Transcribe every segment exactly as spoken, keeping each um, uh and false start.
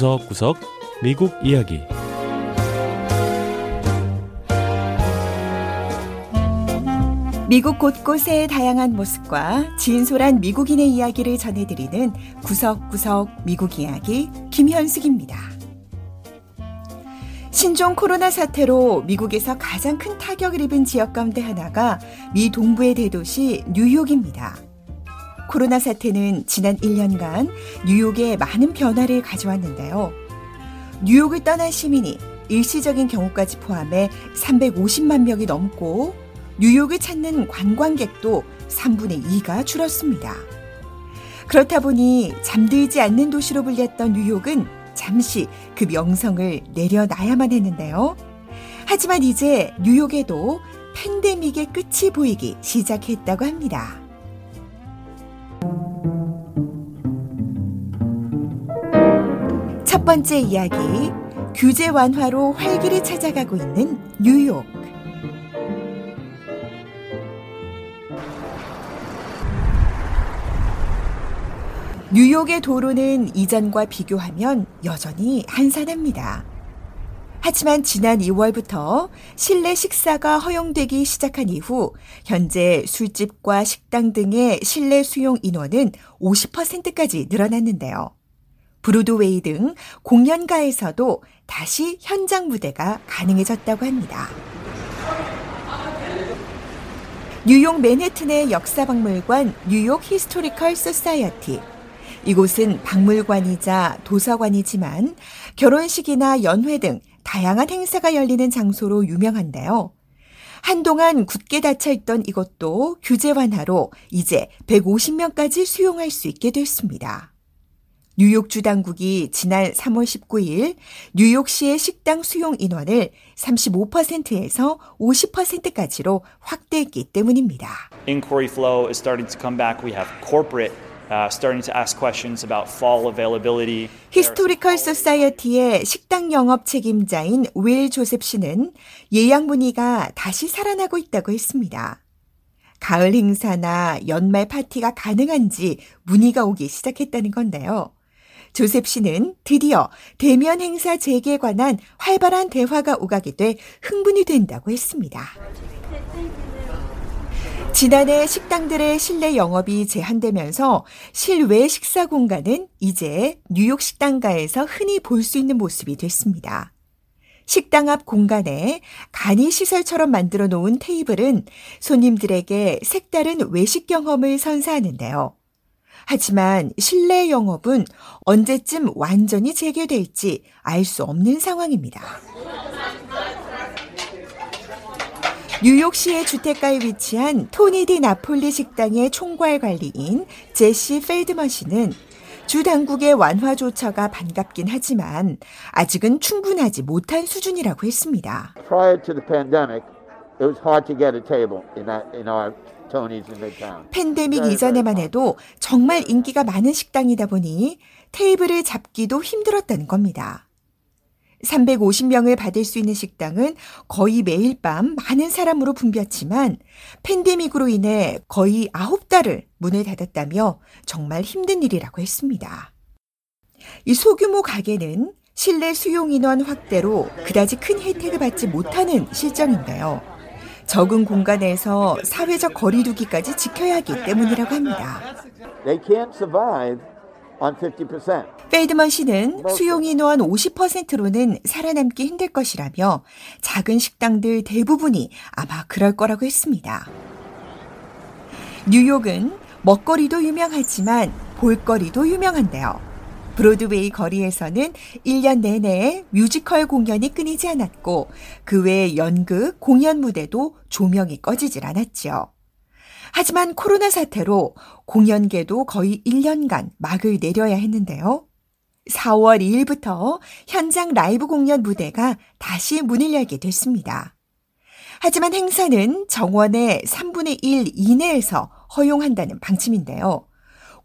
구석구석 미국 이야기. 미국 곳곳의 다양한 모습과 진솔한 미국인의 이야기를 전해드리는 구석구석 미국 이야기 김현숙입니다. 신종 코로나 사태로 미국에서 가장 큰 타격을 입은 지역 가운데 하나가 미 동부의 대도시 뉴욕입니다. 코로나 사태는 지난 일 년간 뉴욕에 많은 변화를 가져왔는데요. 뉴욕을 떠난 시민이 일시적인 경우까지 포함해 삼백오십만 명이 넘고 뉴욕을 찾는 관광객도 삼분의 이가 줄었습니다. 그렇다 보니 잠들지 않는 도시로 불렸던 뉴욕은 잠시 그 명성을 내려놔야만 했는데요. 하지만 이제 뉴욕에도 팬데믹의 끝이 보이기 시작했다고 합니다. 첫 번째 이야기, 규제 완화로 활기를 찾아가고 있는 뉴욕. 뉴욕의 도로는 이전과 비교하면 여전히 한산합니다. 하지만 지난 이월부터 실내 식사가 허용되기 시작한 이후 현재 술집과 식당 등의 실내 수용 인원은 오십 퍼센트까지 늘어났는데요. 브로드웨이 등 공연가에서도 다시 현장 무대가 가능해졌다고 합니다. 뉴욕 맨해튼의 역사박물관 뉴욕 히스토리컬 소사이어티. 이곳은 박물관이자 도서관이지만 결혼식이나 연회 등 다양한 행사가 열리는 장소로 유명한데요. 한동안 굳게 닫혀있던 이것도 규제 완화로 이제 백오십 명까지 수용할 수 있게 됐습니다. 뉴욕주 당국이 지난 삼월 십구일 뉴욕시의 식당 수용 인원을 삼십오 퍼센트에서 오십 퍼센트까지로 확대했기 때문입니다. Inquiry flow is starting to come back. We have corporate starting to ask questions about fall availability. 히스토리컬 소사이어티의 식당 영업 책임자인 윌 조셉 씨는 예약 문의가 다시 살아나고 있다고 했습니다. 가을 행사나 연말 파티가 가능한지 문의가 오기 시작했다는 건데요. 조셉 씨는 드디어 대면 행사 재개에 관한 활발한 대화가 오가게 돼 흥분이 된다고 했습니다. 지난해 식당들의 실내 영업이 제한되면서 실외 식사 공간은 이제 뉴욕 식당가에서 흔히 볼 수 있는 모습이 됐습니다. 식당 앞 공간에 간이시설처럼 만들어 놓은 테이블은 손님들에게 색다른 외식 경험을 선사하는데요. 하지만 실내 영업은 언제쯤 완전히 재개될지 알 수 없는 상황입니다. 뉴욕시의 주택가에 위치한 토니 디 나폴리 식당의 총괄 관리인 제시 펠드머 씨는 주 당국의 완화 조처가 반갑긴 하지만 아직은 충분하지 못한 수준이라고 했습니다. 팬데믹 이전에만 해도 정말 인기가 많은 식당이다 보니 테이블을 잡기도 힘들었다는 겁니다. 삼백오십 명을 받을 수 있는 식당은 거의 매일 밤 많은 사람으로 붐볐지만 팬데믹으로 인해 거의 아홉 달을 문을 닫았다며 정말 힘든 일이라고 했습니다. 이 소규모 가게는 실내 수용 인원 확대로 그다지 큰 혜택을 받지 못하는 실정인데요. 적은 공간에서 사회적 거리두기까지 지켜야 하기 때문이라고 합니다. They can't survive. 페이드먼 씨는 수용인원 오십 퍼센트로는 살아남기 힘들 것이라며 작은 식당들 대부분이 아마 그럴 거라고 했습니다. 뉴욕은 먹거리도 유명하지만 볼거리도 유명한데요. 브로드웨이 거리에서는 일 년 내내 뮤지컬 공연이 끊이지 않았고 그 외 연극, 공연 무대도 조명이 꺼지질 않았죠. 하지만 코로나 사태로 공연계도 거의 일 년간 막을 내려야 했는데요. 사월 이일부터 현장 라이브 공연 무대가 다시 문을 열게 됐습니다. 하지만 행사는 정원의 삼분의 일 이내에서 허용한다는 방침인데요.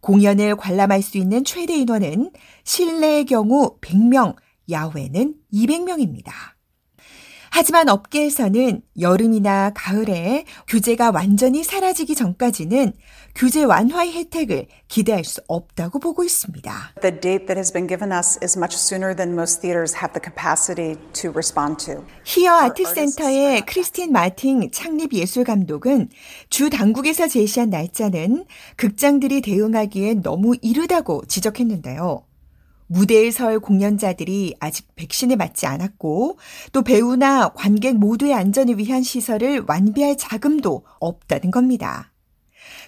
공연을 관람할 수 있는 최대 인원은 실내의 경우 백 명, 야외는 이백 명입니다. 하지만 업계에서는 여름이나 가을에 규제가 완전히 사라지기 전까지는 규제 완화의 혜택을 기대할 수 없다고 보고 있습니다. The date that has been given us is much sooner than most theaters have the capacity to respond to. 히어 아트센터의 크리스틴 마틴 창립 예술 감독은 주 당국에서 제시한 날짜는 극장들이 대응하기에 너무 이르다고 지적했는데요. 무대에 설 공연자들이 아직 백신에 맞지 않았고 또 배우나 관객 모두의 안전을 위한 시설을 완비할 자금도 없다는 겁니다.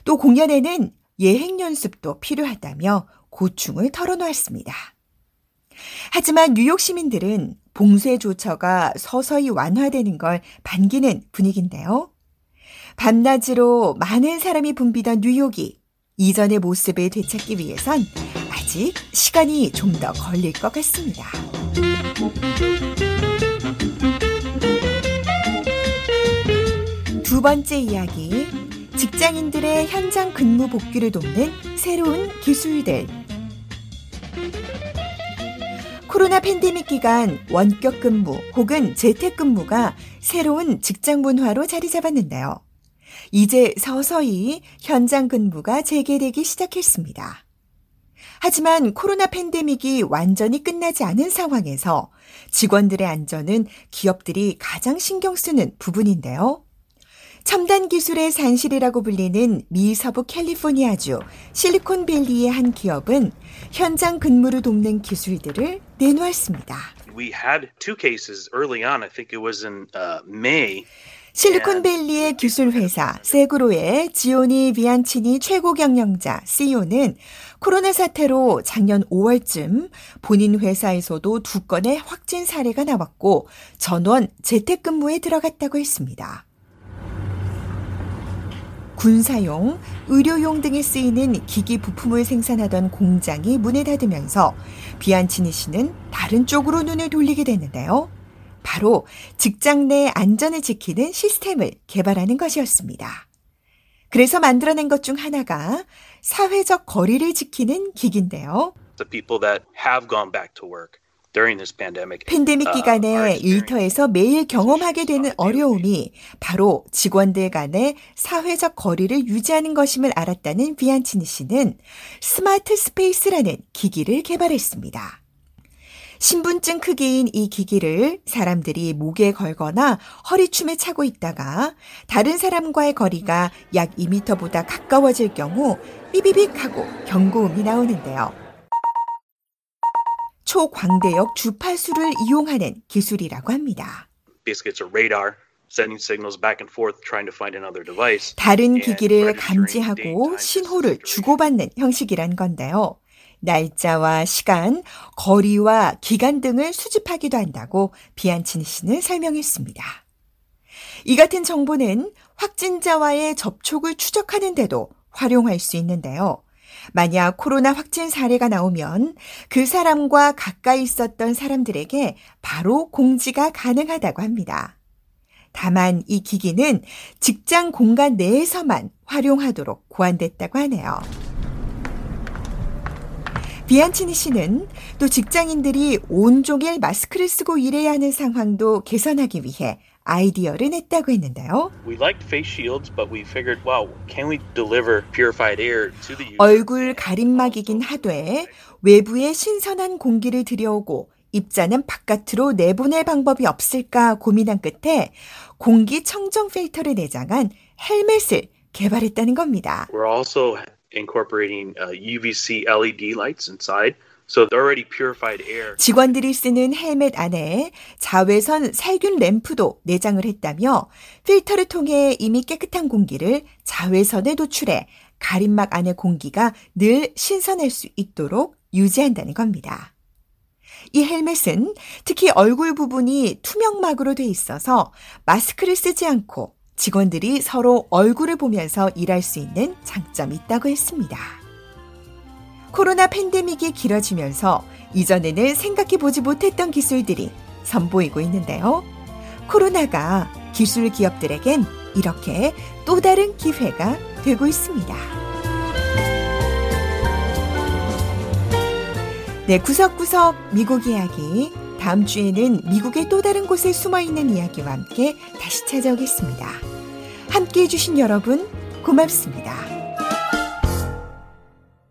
또 공연에는 예행 연습도 필요하다며 고충을 털어놓았습니다. 하지만 뉴욕 시민들은 봉쇄 조처가 서서히 완화되는 걸 반기는 분위기인데요. 밤낮으로 많은 사람이 붐비던 뉴욕이 이전의 모습을 되찾기 위해선 아직 시간이 좀 더 걸릴 것 같습니다. 두 번째 이야기, 직장인들의 현장 근무 복귀를 돕는 새로운 기술들. 코로나 팬데믹 기간 원격 근무 혹은 재택근무가 새로운 직장 문화로 자리 잡았는데요. 이제 서서히 현장 근무가 재개되기 시작했습니다. 하지만 코로나 팬데믹이 완전히 끝나지 않은 상황에서 직원들의 안전은 기업들이 가장 신경 쓰는 부분인데요. 첨단 기술의 산실이라고 불리는 미 서부 캘리포니아주 실리콘밸리의 한 기업은 현장 근무를 돕는 기술들을 내놓았습니다. We had two cases early on. I think it was in uh, May. 실리콘밸리의 기술회사 세그로의 지오니 비안치니 최고 경영자 씨이오는 코로나 사태로 작년 오월쯤 본인 회사에서도 두 건의 확진 사례가 나왔고 전원 재택근무에 들어갔다고 했습니다. 군사용, 의료용 등에 쓰이는 기기 부품을 생산하던 공장이 문을 닫으면서 비안치니 씨는 다른 쪽으로 눈을 돌리게 됐는데요. 바로 직장 내 안전을 지키는 시스템을 개발하는 것이었습니다. 그래서 만들어낸 것 중 하나가 사회적 거리를 지키는 기기인데요. The people that have gone back to work during this pandemic. 팬데믹 기간에 일터에서 매일 경험하게 되는 어려움이 바로 직원들 간의 사회적 거리를 유지하는 것임을 알았다는 비안치니 씨는 스마트 스페이스라는 기기를 개발했습니다. 신분증 크기인 이 기기를 사람들이 목에 걸거나 허리춤에 차고 있다가 다른 사람과의 거리가 약 이 미터보다 가까워질 경우 삐비빅 하고 경고음이 나오는데요. 초광대역 주파수를 이용하는 기술이라고 합니다. Basically it's a radar. Sending signals back and forth, trying to find another device. 다른 기기를 감지하고 신호를 주고받는 형식이란 건데요. 날짜와 시간, 거리와 기간 등을 수집하기도 한다고 비안치니 씨는 설명했습니다. 이 같은 정보는 확진자와의 접촉을 추적하는 데도 활용할 수 있는데요. 만약 코로나 확진 사례가 나오면 그 사람과 가까이 있었던 사람들에게 바로 공지가 가능하다고 합니다. 다만 이 기기는 직장 공간 내에서만 활용하도록 고안됐다고 하네요. 비안치니 씨는 또 직장인들이 온종일 마스크를 쓰고 일해야 하는 상황도 개선하기 위해 아이디어를 냈다고 했는데요. 얼굴 가림막이긴 하되 외부의 신선한 공기를 들여오고 입자는 바깥으로 내보낼 방법이 없을까 고민한 끝에 공기청정 필터를 내장한 헬멧을 개발했다는 겁니다. Incorporating 유브이씨 엘이디 lights inside, so the already purified air. 직원들이 쓰는 헬멧 안에 자외선 살균 램프도 내장을 했다며 필터를 통해 이미 깨끗한 공기를 자외선에 노출해 가림막 안의 공기가 늘 신선할 수 있도록 유지한다는 겁니다. 이 헬멧은 특히 얼굴 부분이 투명막으로 돼 있어서 마스크를 쓰지 않고 직원들이 서로 얼굴을 보면서 일할 수 있는 장점이 있다고 했습니다. 코로나 팬데믹이 길어지면서 이전에는 생각해보지 못했던 기술들이 선보이고 있는데요. 코로나가 기술 기업들에겐 이렇게 또 다른 기회가 되고 있습니다. 네, 구석구석 미국 이야기. 다음 주에는 미국의 또 다른 곳에 숨어있는 이야기와 함께 다시 찾아오겠습니다. 함께해 주신 여러분 고맙습니다.